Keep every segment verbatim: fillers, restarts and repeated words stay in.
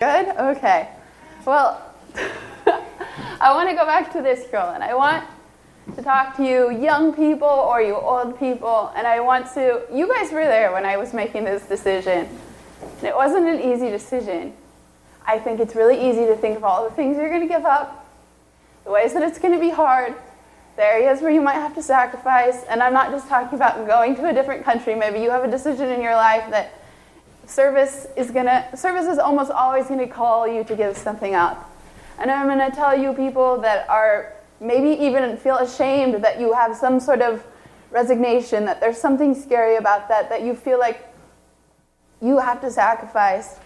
Good? Okay. Well, I want to go back to this girl, and I want to talk to you young people or you old people, and I want to... You guys were there when I was making this decision, and it wasn't an easy decision. I think it's really easy to think of all the things you're going to give up, the ways that it's going to be hard, the areas where you might have to sacrifice, and I'm not just talking about going to a different country. Maybe you have a decision in your life that service is gonna service is almost always going to call you to give something up. And I'm going to tell you people that are maybe even feel ashamed that you have some sort of resignation, that there's something scary about that, that you feel like you have to sacrifice,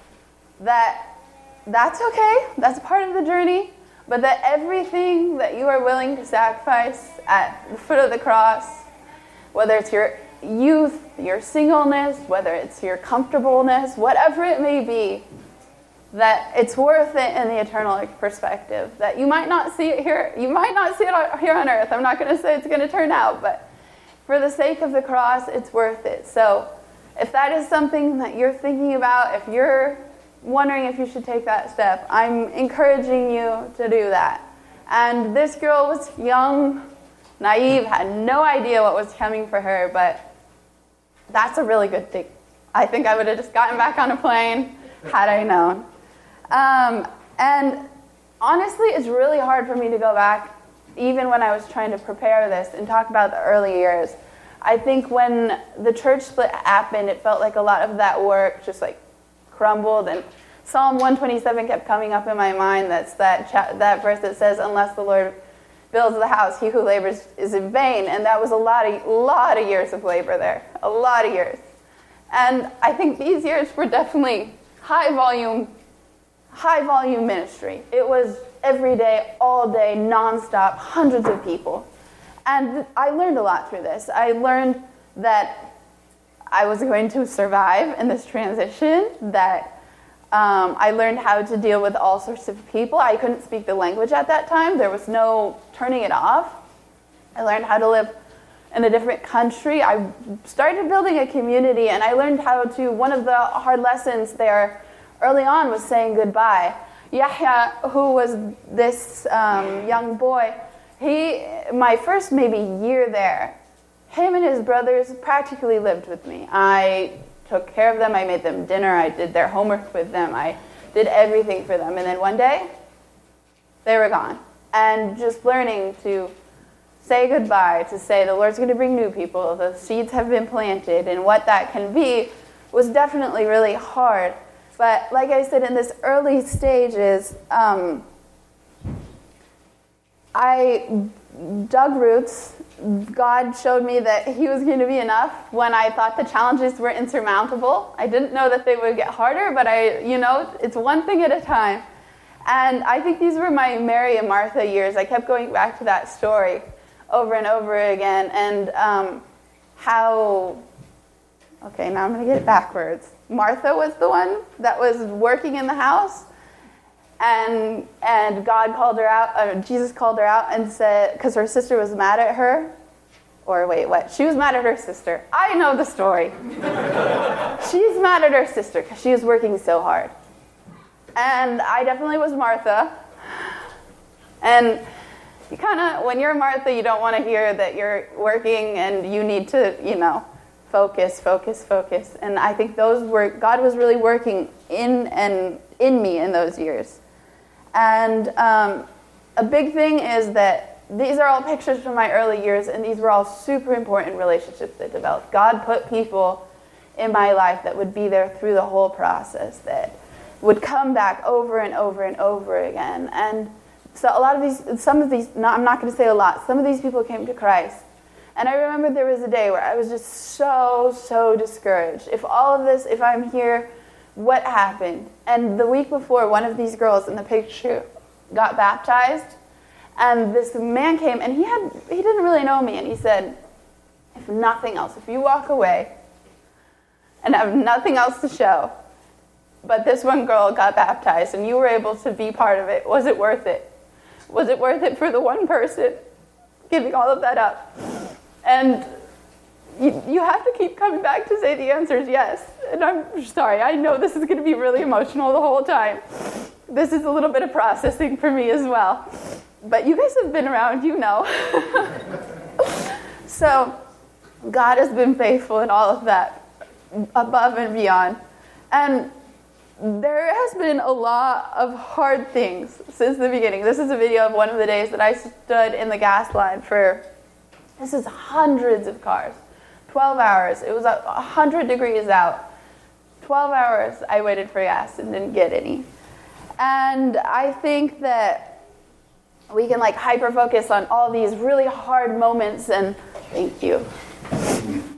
that that's okay, that's part of the journey, but that everything that you are willing to sacrifice at the foot of the cross, whether it's your youth, your singleness, whether it's your comfortableness, whatever it may be, that it's worth it in the eternal perspective. That you might not see it here, you might not see it here on earth. I'm not going to say it's going to turn out, but for the sake of the cross, it's worth it. So if that is something that you're thinking about, if you're wondering if you should take that step, I'm encouraging you to do that. And this girl was young, naive, had no idea what was coming for her, but that's a really good thing. I think I would have just gotten back on a plane had I known. Um, and honestly, it's really hard for me to go back, even when I was trying to prepare this and talk about the early years. I think when the church split happened, it felt like a lot of that work just like crumbled, and Psalm one twenty-seven kept coming up in my mind. That's that cha- that verse that says, "Unless the Lord builds the house, he who labors is in vain." And that was a lot of lot of years of labor there, a lot of years. And I think these years were definitely high volume, high volume ministry. It was every day, all day, nonstop, hundreds of people. And I learned a lot through this. I learned that I was going to survive in this transition, that um, I learned how to deal with all sorts of people. I couldn't speak the language at that time. There was no turning it off. I learned how to live in a different country. I started building a community, and I learned how to, one of the hard lessons there early on was saying goodbye. Yahya, who was this um, young boy, he, my first maybe year there, him and his brothers practically lived with me. I took care of them. I made them dinner. I did their homework with them. I did everything for them. And then one day, they were gone. And just learning to say goodbye, to say the Lord's going to bring new people, the seeds have been planted, and what that can be was definitely really hard. But like I said, in this early stages, um, I dug roots. God showed me that he was going to be enough when I thought the challenges were insurmountable. I didn't know that they would get harder, but I, you know, it's one thing at a time. And I think these were my Mary and Martha years. I kept going back to that story over and over again. And um, how, okay, now I'm going to get it backwards. Martha was the one that was working in the house. And and God called her out, uh, Jesus called her out and said, because her sister was mad at her. Or wait, what? She was mad at her sister. I know the story. She's mad at her sister because she was working so hard. And I definitely was Martha. And you kind of, when you're Martha, you don't want to hear that you're working and you need to, you know, focus, focus, focus. And I think those were, God was really working in and in me in those years. And um, a big thing is that these are all pictures from my early years, and these were all super important relationships that developed. God put people in my life that would be there through the whole process, that would come back over and over and over again. And so a lot of these, some of these, no, I'm not going to say a lot, some of these people came to Christ. And I remember there was a day where I was just so, so discouraged. If all of this, if I'm here, what happened? And the week before, one of these girls in the picture got baptized, and this man came, and he had he didn't really know me, and he said, if nothing else, if you walk away and have nothing else to show, but this one girl got baptized and you were able to be part of it, was it worth it? Was it worth it for the one person giving all of that up? And you, you have to keep coming back to say the answer is yes. And I'm sorry, I know this is going to be really emotional the whole time. This is a little bit of processing for me as well. But you guys have been around, you know. So God has been faithful in all of that, above and beyond. And there has been a lot of hard things since the beginning. This is a video of one of the days that I stood in the gas line for, this is hundreds of cars, twelve hours. It was one hundred degrees out. twelve hours I waited for gas and didn't get any. And I think that we can like hyper-focus on all these really hard moments and thank you.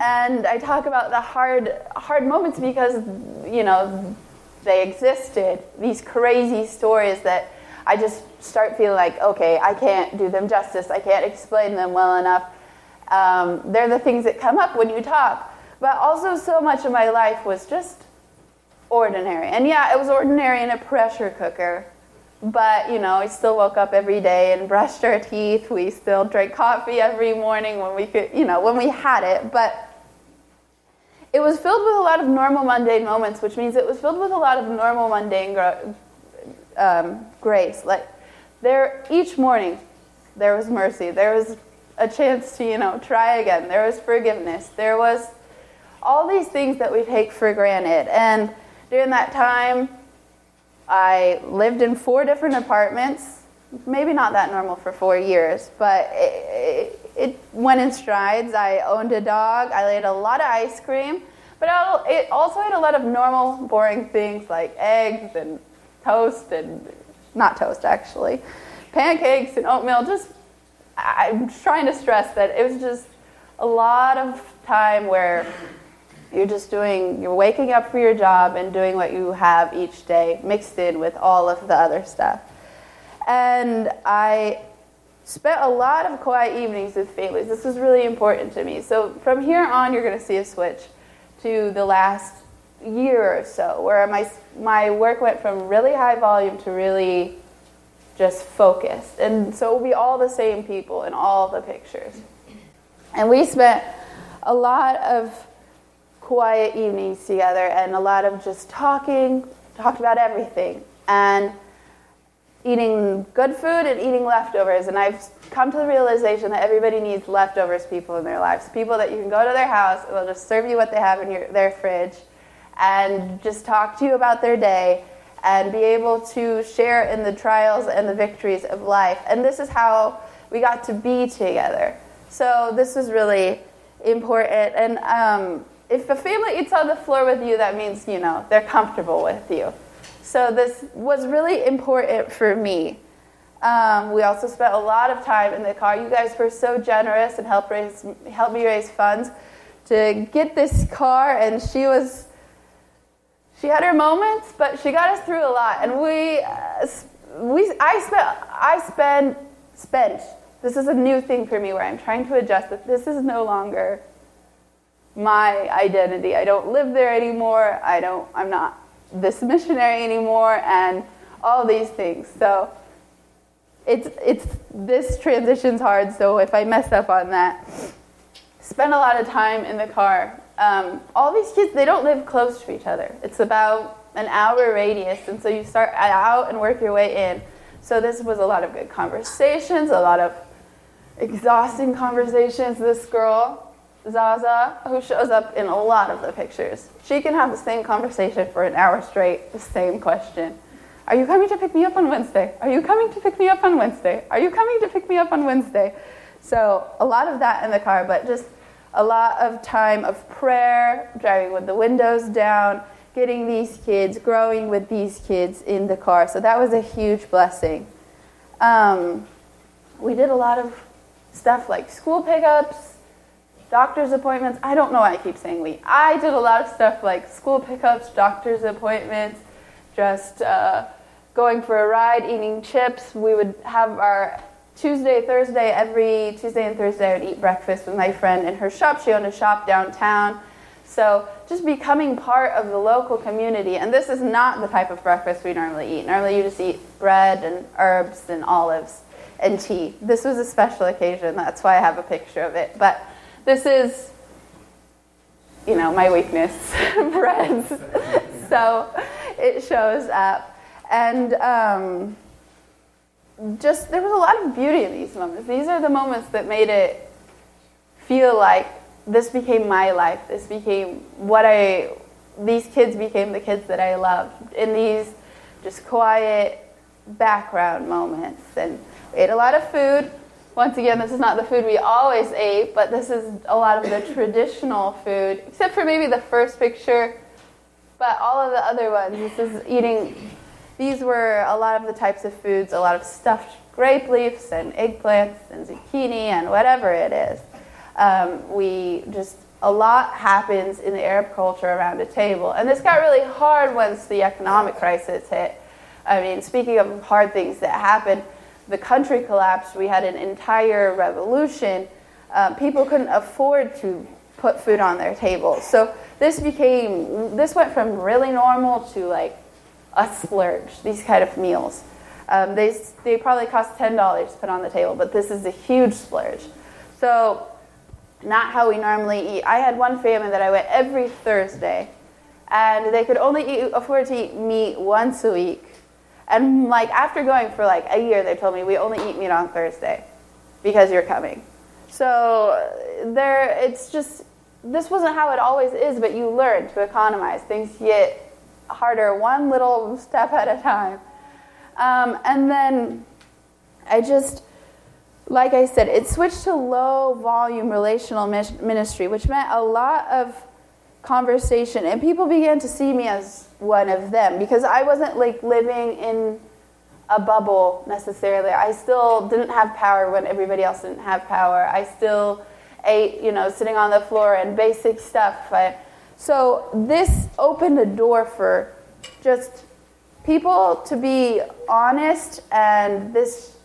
And I talk about the hard, hard moments because, you know, they existed, these crazy stories that I just start feeling like, okay, I can't do them justice. I can't explain them well enough. Um, they're the things that come up when you talk. But also so much of my life was just ordinary. And yeah, it was ordinary in a pressure cooker. But, you know, I still woke up every day and brushed our teeth. We still drank coffee every morning when we could, you know, when we had it. But it was filled with a lot of normal mundane moments, which means it was filled with a lot of normal mundane gro- um, grace. Like there, each morning, there was mercy. There was a chance to, you know, try again. There was forgiveness. There was all these things that we take for granted. And during that time, I lived in four different apartments. Maybe not that normal for four years, but it, it, it went in strides. I owned a dog. I ate a lot of ice cream. But it also had a lot of normal, boring things like eggs and toast and, not toast actually, pancakes and oatmeal. Just, I'm trying to stress that it was just a lot of time where you're just doing, you're waking up for your job and doing what you have each day, mixed in with all of the other stuff. And I spent a lot of quiet evenings with families. This was really important to me. So from here on, you're going to see a switch to the last year or so, where my my work went from really high volume to really just focused. And so it will be all the same people in all the pictures. And we spent a lot of quiet evenings together and a lot of just talking, talked about everything, and eating good food and eating leftovers. And I've come to the realization that everybody needs leftovers people in their lives, people that you can go to their house and they'll just serve you what they have in your, their fridge and just talk to you about their day and be able to share in the trials and the victories of life. And this is how we got to be together. So this is really important. And um, if the family eats on the floor with you, that means, you know, they're comfortable with you. So this was really important for me. Um, we also spent a lot of time in the car. You guys were so generous and helped raise, helped me raise funds to get this car. And she was, she had her moments, but she got us through a lot. And we, uh, we, I spent, I spend, spent. This is a new thing for me where I'm trying to adjust that this is no longer my identity. I don't live there anymore. I don't, I'm not this missionary anymore, and all these things. So it's, it's, this transition's hard, so if I mess up on that. Spend a lot of time in the car. Um, all these kids, they don't live close to each other. It's about an hour radius, and so you start out and work your way in. So this was a lot of good conversations, a lot of exhausting conversations. This girl, Zaza, who shows up in a lot of the pictures, she can have the same conversation for an hour straight, the same question. Are you coming to pick me up on Wednesday? Are you coming to pick me up on Wednesday? Are you coming to pick me up on Wednesday? So a lot of that in the car, but just a lot of time of prayer, driving with the windows down, getting these kids, growing with these kids in the car. So that was a huge blessing. Um, we did a lot of stuff like school pickups, doctor's appointments. I don't know why I keep saying we. I did a lot of stuff like school pickups, doctor's appointments, just uh, going for a ride, eating chips. We would have our Tuesday, Thursday, every Tuesday and Thursday I would eat breakfast with my friend in her shop. She owned a shop downtown. So just becoming part of the local community. And this is not the type of breakfast we normally eat. Normally you just eat bread and herbs and olives and tea. This was a special occasion. That's why I have a picture of it. But this is you know, my weakness spreads. So it shows up. And um, just there was a lot of beauty in these moments. These are the moments that made it feel like this became my life. This became what I, these kids became the kids that I loved. In these just quiet background moments. And we ate a lot of food. Once again, this is not the food we always ate, but this is a lot of the traditional food, except for maybe the first picture. But all of the other ones, this is eating, these were a lot of the types of foods, a lot of stuffed grape leaves and eggplants and zucchini and whatever it is. Um, we just, a lot happens in the Arab culture around a table. And this got really hard once the economic crisis hit. I mean, speaking of hard things that happened, the country collapsed. We had an entire revolution. Uh, people couldn't afford to put food on their tables. So this became, this went from really normal to like a splurge, these kind of meals. Um, they, they probably cost ten dollars to put on the table, but this is a huge splurge. So not how we normally eat. I had one family that I went every Thursday, and they could only eat, afford to eat meat once a week. And like after going for like a year, they told me, we only eat meat on Thursday because you're coming. So there, it's just, this wasn't how it always is, but you learn to economize. Things get harder one little step at a time. Um, and then I just, like I said, it switched to low volume relational ministry, which meant a lot of conversation, and people began to see me as one of them because I wasn't like living in a bubble necessarily. I still didn't have power when everybody else didn't have power. I still ate, you know, sitting on the floor and basic stuff. I, so this opened a door for just people to be honest, and this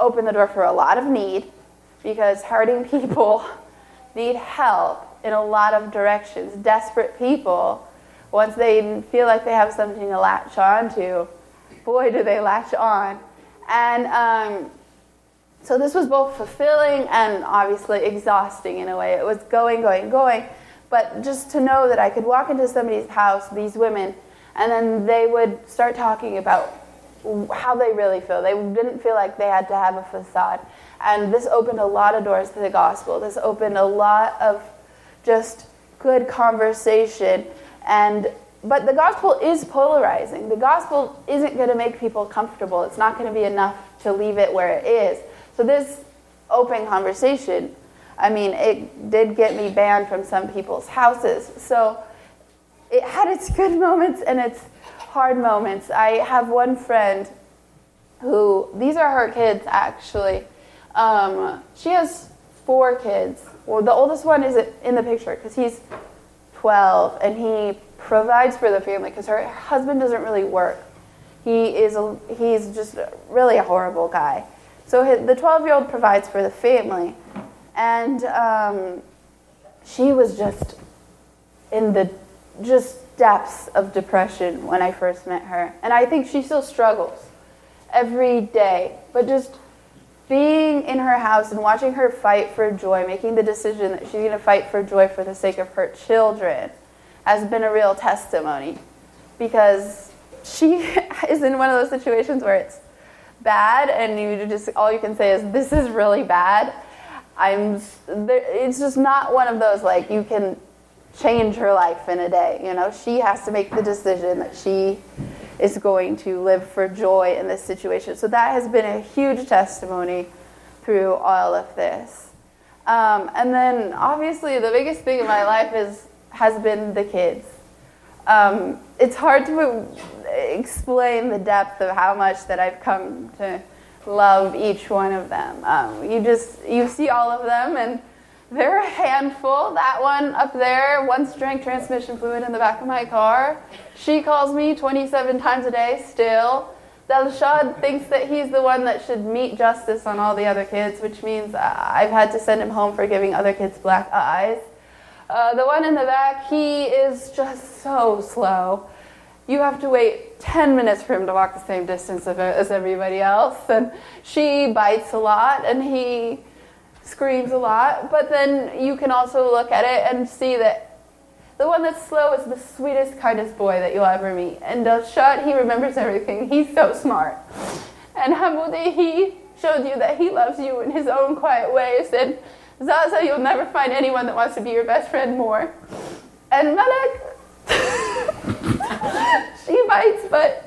opened the door for a lot of need because hurting people need help in a lot of directions. Desperate people, once they feel like they have something to latch on to, boy, do they latch on. And um, so this was both fulfilling and obviously exhausting in a way. It was going, going, going. But just to know that I could walk into somebody's house, these women, and then they would start talking about how they really feel. They didn't feel like they had to have a facade. And this opened a lot of doors to the gospel. This opened a lot of just good conversation. And but the gospel is polarizing. The gospel isn't going to make people comfortable. It's not going to be enough to leave it where it is. So this open conversation, I mean, it did get me banned from some people's houses. So it had its good moments and its hard moments. I have one friend who, these are her kids actually. Um, she has four kids. Well, the oldest one is in the picture because he's twelve, and he provides for the family because her husband doesn't really work. He is a, he's just really a horrible guy. So his, the twelve-year-old provides for the family, and um, she was just in the just depths of depression when I first met her, and I think she still struggles every day, but just being in her house and watching her fight for joy, making the decision that she's going to fight for joy for the sake of her children, has been a real testimony. Because she is in one of those situations where it's bad, and you just all you can say is, "This is really bad." I'm. It's just not one of those like you can change her life in a day. You know, she has to make the decision that she is going to live for joy in this situation. So that has been a huge testimony through all of this. Um, and then, obviously, the biggest thing in my life is has been the kids. Um, it's hard to explain the depth of how much that I've come to love each one of them. Um, you just you see all of them, and they're a handful. That one up there once drank transmission fluid in the back of my car. She calls me twenty-seven times a day still. Dalshad thinks that he's the one that should meet justice on all the other kids, which means uh, I've had to send him home for giving other kids black eyes. Uh, the one in the back, he is just so slow. You have to wait ten minutes for him to walk the same distance as everybody else. And she bites a lot, and he screams a lot, but then you can also look at it and see that The one that's slow is the sweetest, kindest boy that you'll ever meet. And Dalshad, he remembers everything. He's so smart. And Hamoudi, he showed you that he loves you in his own quiet ways. And Zaza, you'll never find anyone that wants to be your best friend more. And Malik, she bites, but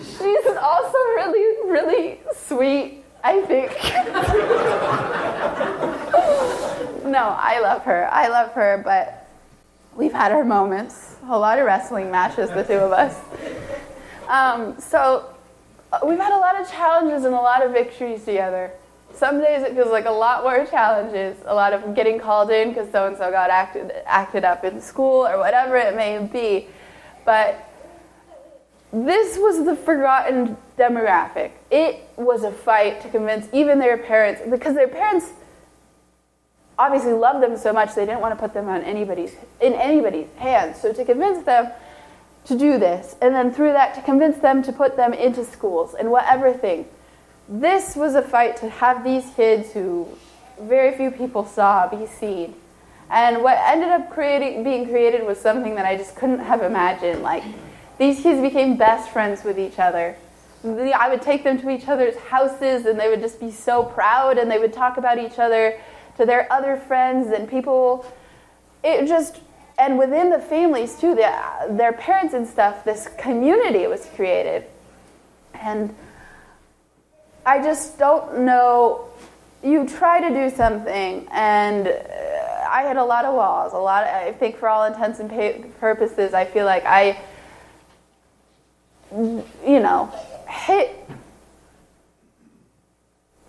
she's also really, really sweet, I think. No, I love her. I love her, but we've had our moments. A lot of wrestling matches, the two of us. Um, so we've had a lot of challenges and a lot of victories together. Some days it feels like a lot more challenges, a lot of getting called in because so-and-so got acted acted up in school or whatever it may be. But this was the forgotten demographic. It was a fight to convince even their parents, because their parents obviously loved them so much they didn't want to put them on anybody's in anybody's hands. So to convince them to do this, and then through that to convince them to put them into schools and whatever thing. This was a fight to have these kids who very few people saw be seen. And what ended up creating, being created was something that I just couldn't have imagined. Like, these kids became best friends with each other. I would take them to each other's houses, and they would just be so proud, and they would talk about each other to their other friends and people. It just, and within the families too, the, their parents and stuff, this community was created. And I just don't know, you try to do something, and I had a lot of walls, a lot of, I think for all intents and purposes, I feel like I, you know, hit,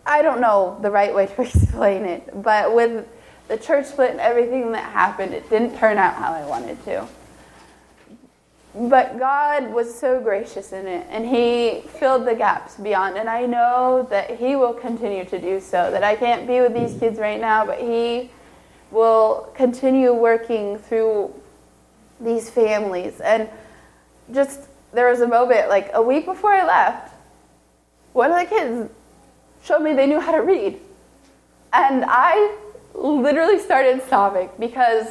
I don't know the right way to explain it, but with the church split and everything that happened, it didn't turn out how I wanted to. But God was so gracious in it, and He filled the gaps beyond. And I know that He will continue to do so, that I can't be with these kids right now, but He will continue working through these families. And just, there was a moment, like a week before I left, one of the kids showed me they knew how to read. And I literally started sobbing because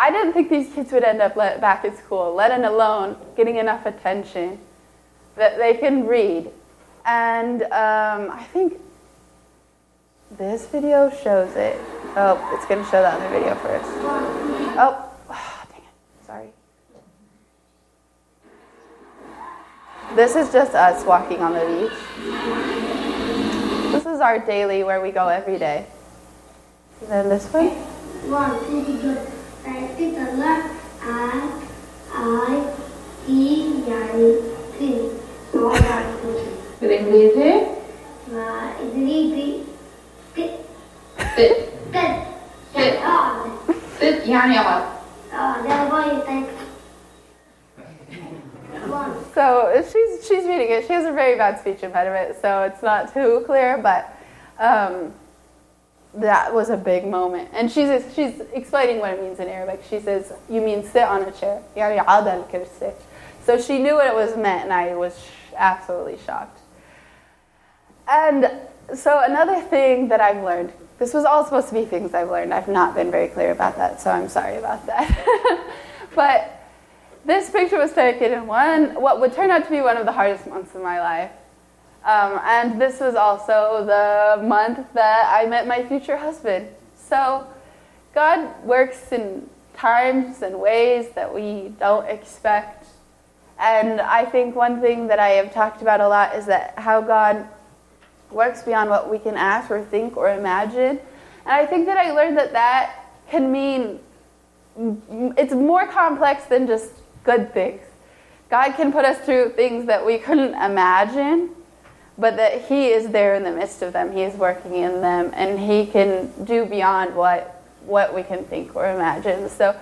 I didn't think these kids would end up let, back at school, let alone getting enough attention that they can read. And um, I think this video shows it. Oh, it's going to show that in the video first. Oh, oh, dang it. Sorry. This is just us walking on the beach. This is our daily where we go every day. And then this one. Wow, pretty good. Practice a lot and I eat yummy things. No, not good. Good English, eh? My English. Sit. Sit. Sit. Sit. Sit. Yummy, yummy. Oh, that's why you think. So she's, she's reading it. She has a very bad speech impediment, so it's not too clear, but... Um, that was a big moment. And she's she's explaining what it means in Arabic. She says, you mean sit on a chair. So she knew what it was meant, and I was absolutely shocked. And so another thing that I've learned, this was all supposed to be things I've learned. I've not been very clear about that, so I'm sorry about that. But this picture was taken in one, what would turn out to be one of the hardest months of my life. Um, and this was also the month that I met my future husband. So God works in times and ways that we don't expect. And I think one thing that I have talked about a lot is that how God works beyond what we can ask or think or imagine. And I think that I learned that that can mean it's more complex than just good things. God can put us through things that we couldn't imagine, but that He is there in the midst of them. He is working in them, and He can do beyond what what we can think or imagine. So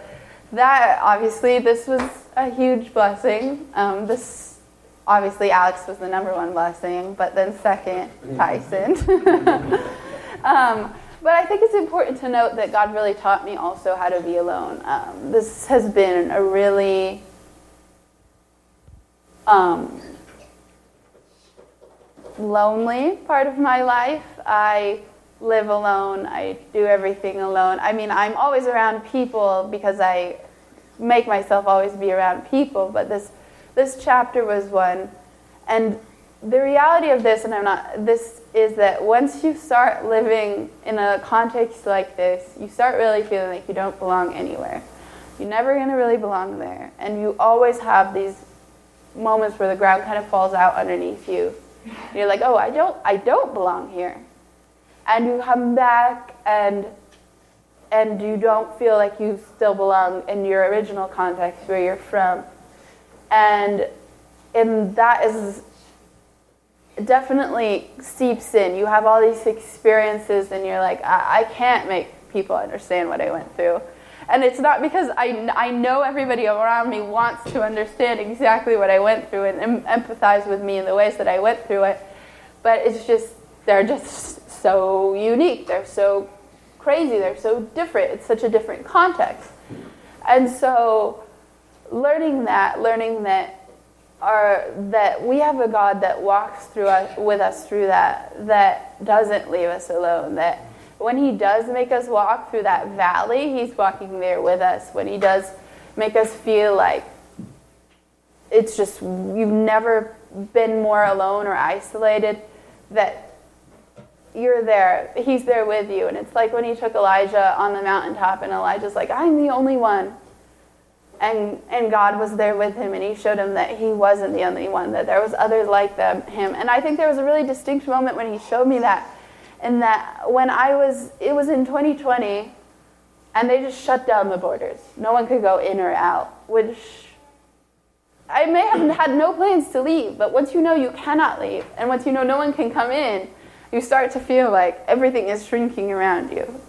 that, obviously, this was a huge blessing. Um, this, obviously, Alex was the number one blessing, but then second, Tyson. um, but I think it's important to note that God really taught me also how to be alone. Um, this has been a really... Um, lonely part of my life. I live alone. I do everything alone. I mean, I'm always around people because I make myself always be around people, but this this chapter was one. And the reality of this, and I'm not, this is that once you start living in a context like this, you start really feeling like you don't belong anywhere. You're never going to really belong there. And you always have these moments where the ground kind of falls out underneath you. And you're like, oh, I don't, I don't belong here. And you come back and and you don't feel like you still belong in your original context where you're from. And, and that is definitely seeps in. You have all these experiences and you're like, I, I can't make people understand what I went through. And it's not because I, I know everybody around me wants to understand exactly what I went through and em- empathize with me in the ways that I went through it. But it's just, they're just so unique. They're so crazy. They're so different. It's such a different context. And so learning that, learning that our, that we have a God that walks through us, with us through that, that doesn't leave us alone, that when he does make us walk through that valley, he's walking there with us. When he does make us feel like it's just, you've never been more alone or isolated, that you're there. He's there with you. And it's like when he took Elijah on the mountaintop and Elijah's like, I'm the only one. And and God was there with him, and he showed him that he wasn't the only one, that there was others like them, him. And I think there was a really distinct moment when he showed me that. And that when I was, it was in twenty twenty, and they just shut down the borders. No one could go in or out, which I may have had no plans to leave, but once you know you cannot leave, and once you know no one can come in, you start to feel like everything is shrinking around you.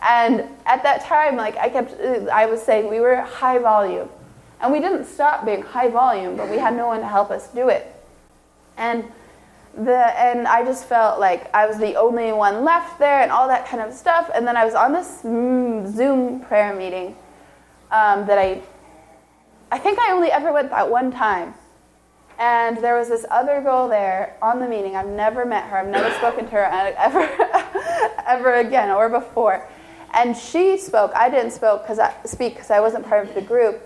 And at that time, like I kept, I was saying, we were high volume. And we didn't stop being high volume, but we had no one to help us do it. And The, and I just felt like I was the only one left there and all that kind of stuff. And then I was on this Zoom prayer meeting um, that I, I think I only ever went that one time. And there was this other girl there on the meeting. I've never met her. I've never spoken to her ever, ever again or before. And she spoke. I didn't spoke cause I, speak because I wasn't part of the group.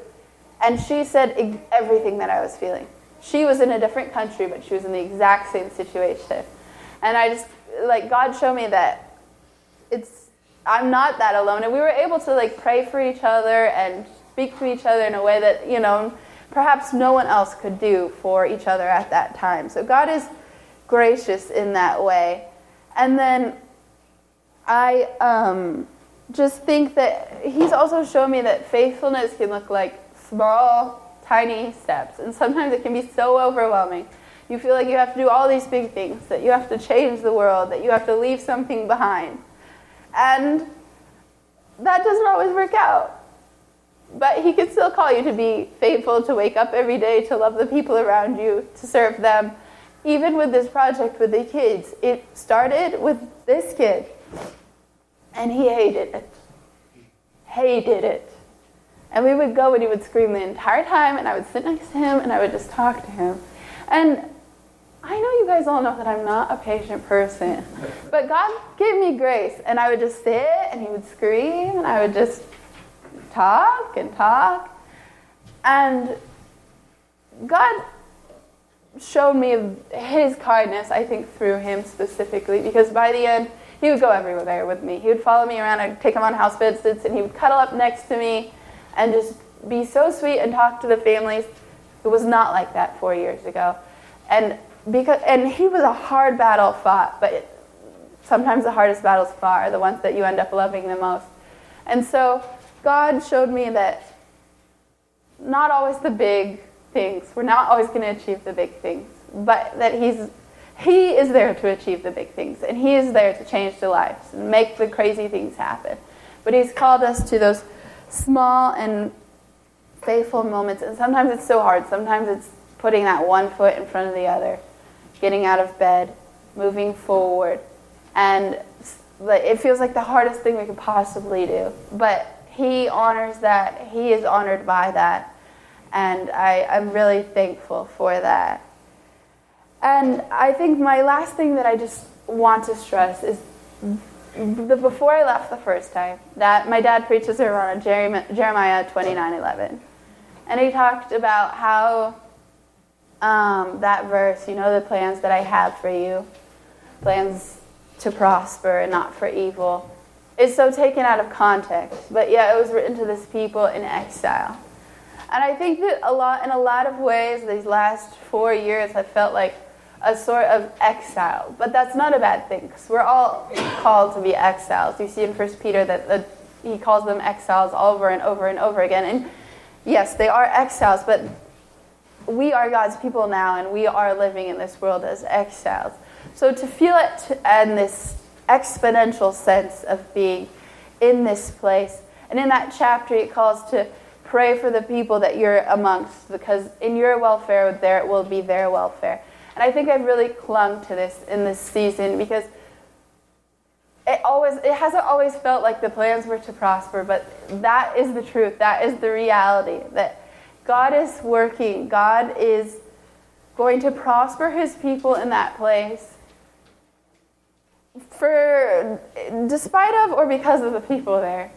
And she said everything that I was feeling. She was in a different country, but she was in the exact same situation. And I just, like, God showed me that it's, I'm not that alone. And we were able to, like, pray for each other and speak to each other in a way that, you know, perhaps no one else could do for each other at that time. So God is gracious in that way. And then I um, just think that he's also shown me that faithfulness can look like small, tiny steps, and sometimes it can be so overwhelming. You feel like you have to do all these big things, that you have to change the world, that you have to leave something behind. And that doesn't always work out. But he can still call you to be faithful, to wake up every day, to love the people around you, to serve them. Even with this project with the kids, it started with this kid, and he hated it. Hated it. And we would go and he would scream the entire time, and I would sit next to him and I would just talk to him. And I know you guys all know that I'm not a patient person, but God gave me grace, and I would just sit and he would scream and I would just talk and talk. And God showed me his kindness, I think, through him specifically, because by the end, he would go everywhere with me. He would follow me around, I'd take him on house visits, and he would cuddle up next to me and just be so sweet and talk to the families. It was not like that four years ago. And because and he was a hard battle fought, but it, sometimes the hardest battles fought are the ones that you end up loving the most. And so God showed me that not always the big things, we're not always going to achieve the big things, but that he's he is there to achieve the big things, and he is there to change the lives and make the crazy things happen. But he's called us to those small and faithful moments, and sometimes it's so hard. Sometimes it's putting that one foot in front of the other, getting out of bed, moving forward, and it feels like the hardest thing we could possibly do. But he honors that. He is honored by that, and I, I'm really thankful for that. And I think my last thing that I just want to stress is the, before I left the first time, that my dad preaches her on Jeremiah twenty-nine eleven. And he talked about how um, that verse, you know, the plans that I have for you, plans to prosper and not for evil, is so taken out of context. But yet it was written to this people in exile. And I think that a lot, in a lot of ways, these last four years have felt like a sort of exile. But that's not a bad thing, because we're all called to be exiles. You see in First Peter that the, he calls them exiles over and over and over again. And yes, they are exiles, but we are God's people now, and we are living in this world as exiles. So to feel it in this exponential sense of being in this place, and in that chapter it calls to pray for the people that you're amongst, because in your welfare, there will be their welfare. And I think I've really clung to this in this season, because it always it hasn't always felt like the plans were to prosper, but that is the truth. That is the reality, that God is working. God is going to prosper his people in that place for, despite of or because of the people there.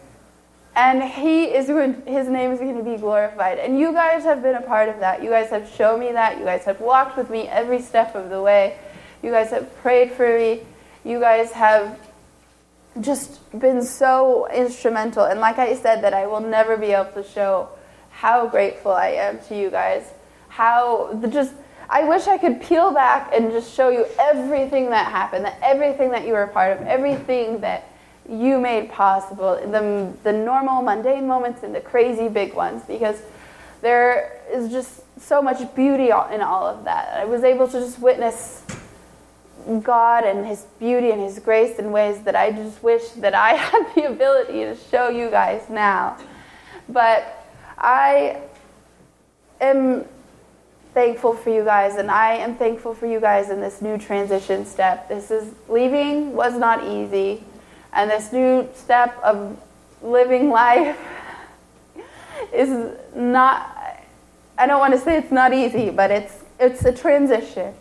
And he is his name is going to be glorified. And you guys have been a part of that. You guys have shown me that. You guys have walked with me every step of the way. You guys have prayed for me. You guys have just been so instrumental. And like I said, that I will never be able to show how grateful I am to you guys. How the just I wish I could peel back and just show you everything that happened, that everything that you were a part of, everything that you made possible, the the normal mundane moments and the crazy big ones, because there is just so much beauty in all of that. I was able to just witness God and his beauty and his grace in ways that I just wish that I had the ability to show you guys now. But I am thankful for you guys, and I am thankful for you guys in this new transition step. This is leaving was not easy. And this new step of living life is not, I don't want to say it's not easy, but it's it's a transition.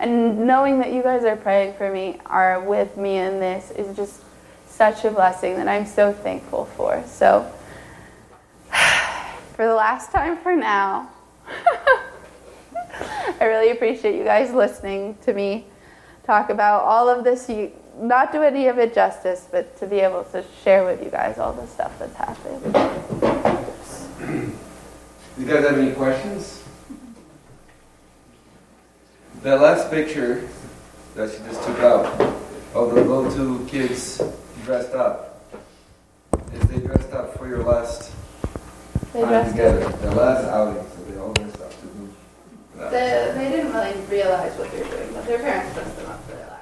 And knowing that you guys are praying for me, are with me in this, is just such a blessing that I'm so thankful for. So, for the last time for now, I really appreciate you guys listening to me talk about all of this. You, not do any of it justice, but to be able to share with you guys all the stuff that's happened. Do you guys have any questions? That last picture that she just took out of the little two kids dressed up, is they dressed up for your last they time together, up. The last outing, so they all dressed up to do that. The, they didn't really realize what they were doing, but their parents dressed them up for their last.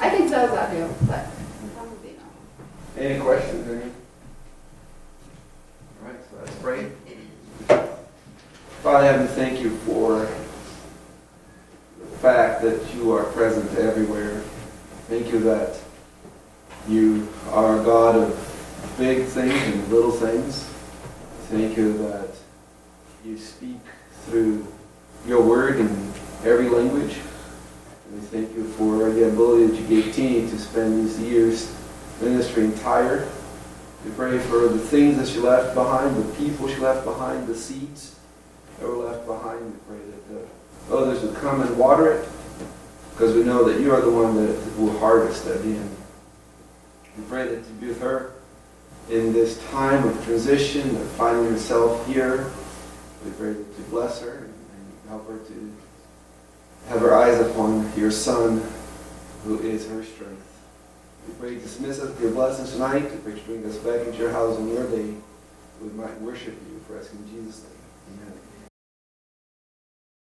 I think Zaza knew, but probably not. Any questions, Amy? All right, so let's pray. Father Heaven, thank you for the fact that you are present everywhere. Thank you that you are a God of big things and little things. Thank you that you speak through your word in every language. We thank you for the ability that you gave Tini to spend these years ministering tired. We pray for the things that she left behind, the people she left behind, the seeds that were left behind. We pray that uh, others would come and water it, because we know that you are the one that will harvest at the end. We pray that you be with her in this time of transition, of finding herself here. We pray that you bless her and help her to have her eyes upon your Son, who is her strength. We pray you dismiss us with your blessings tonight. We pray you bring us back into your house on your day, so we might worship you. For us in Jesus' name, amen.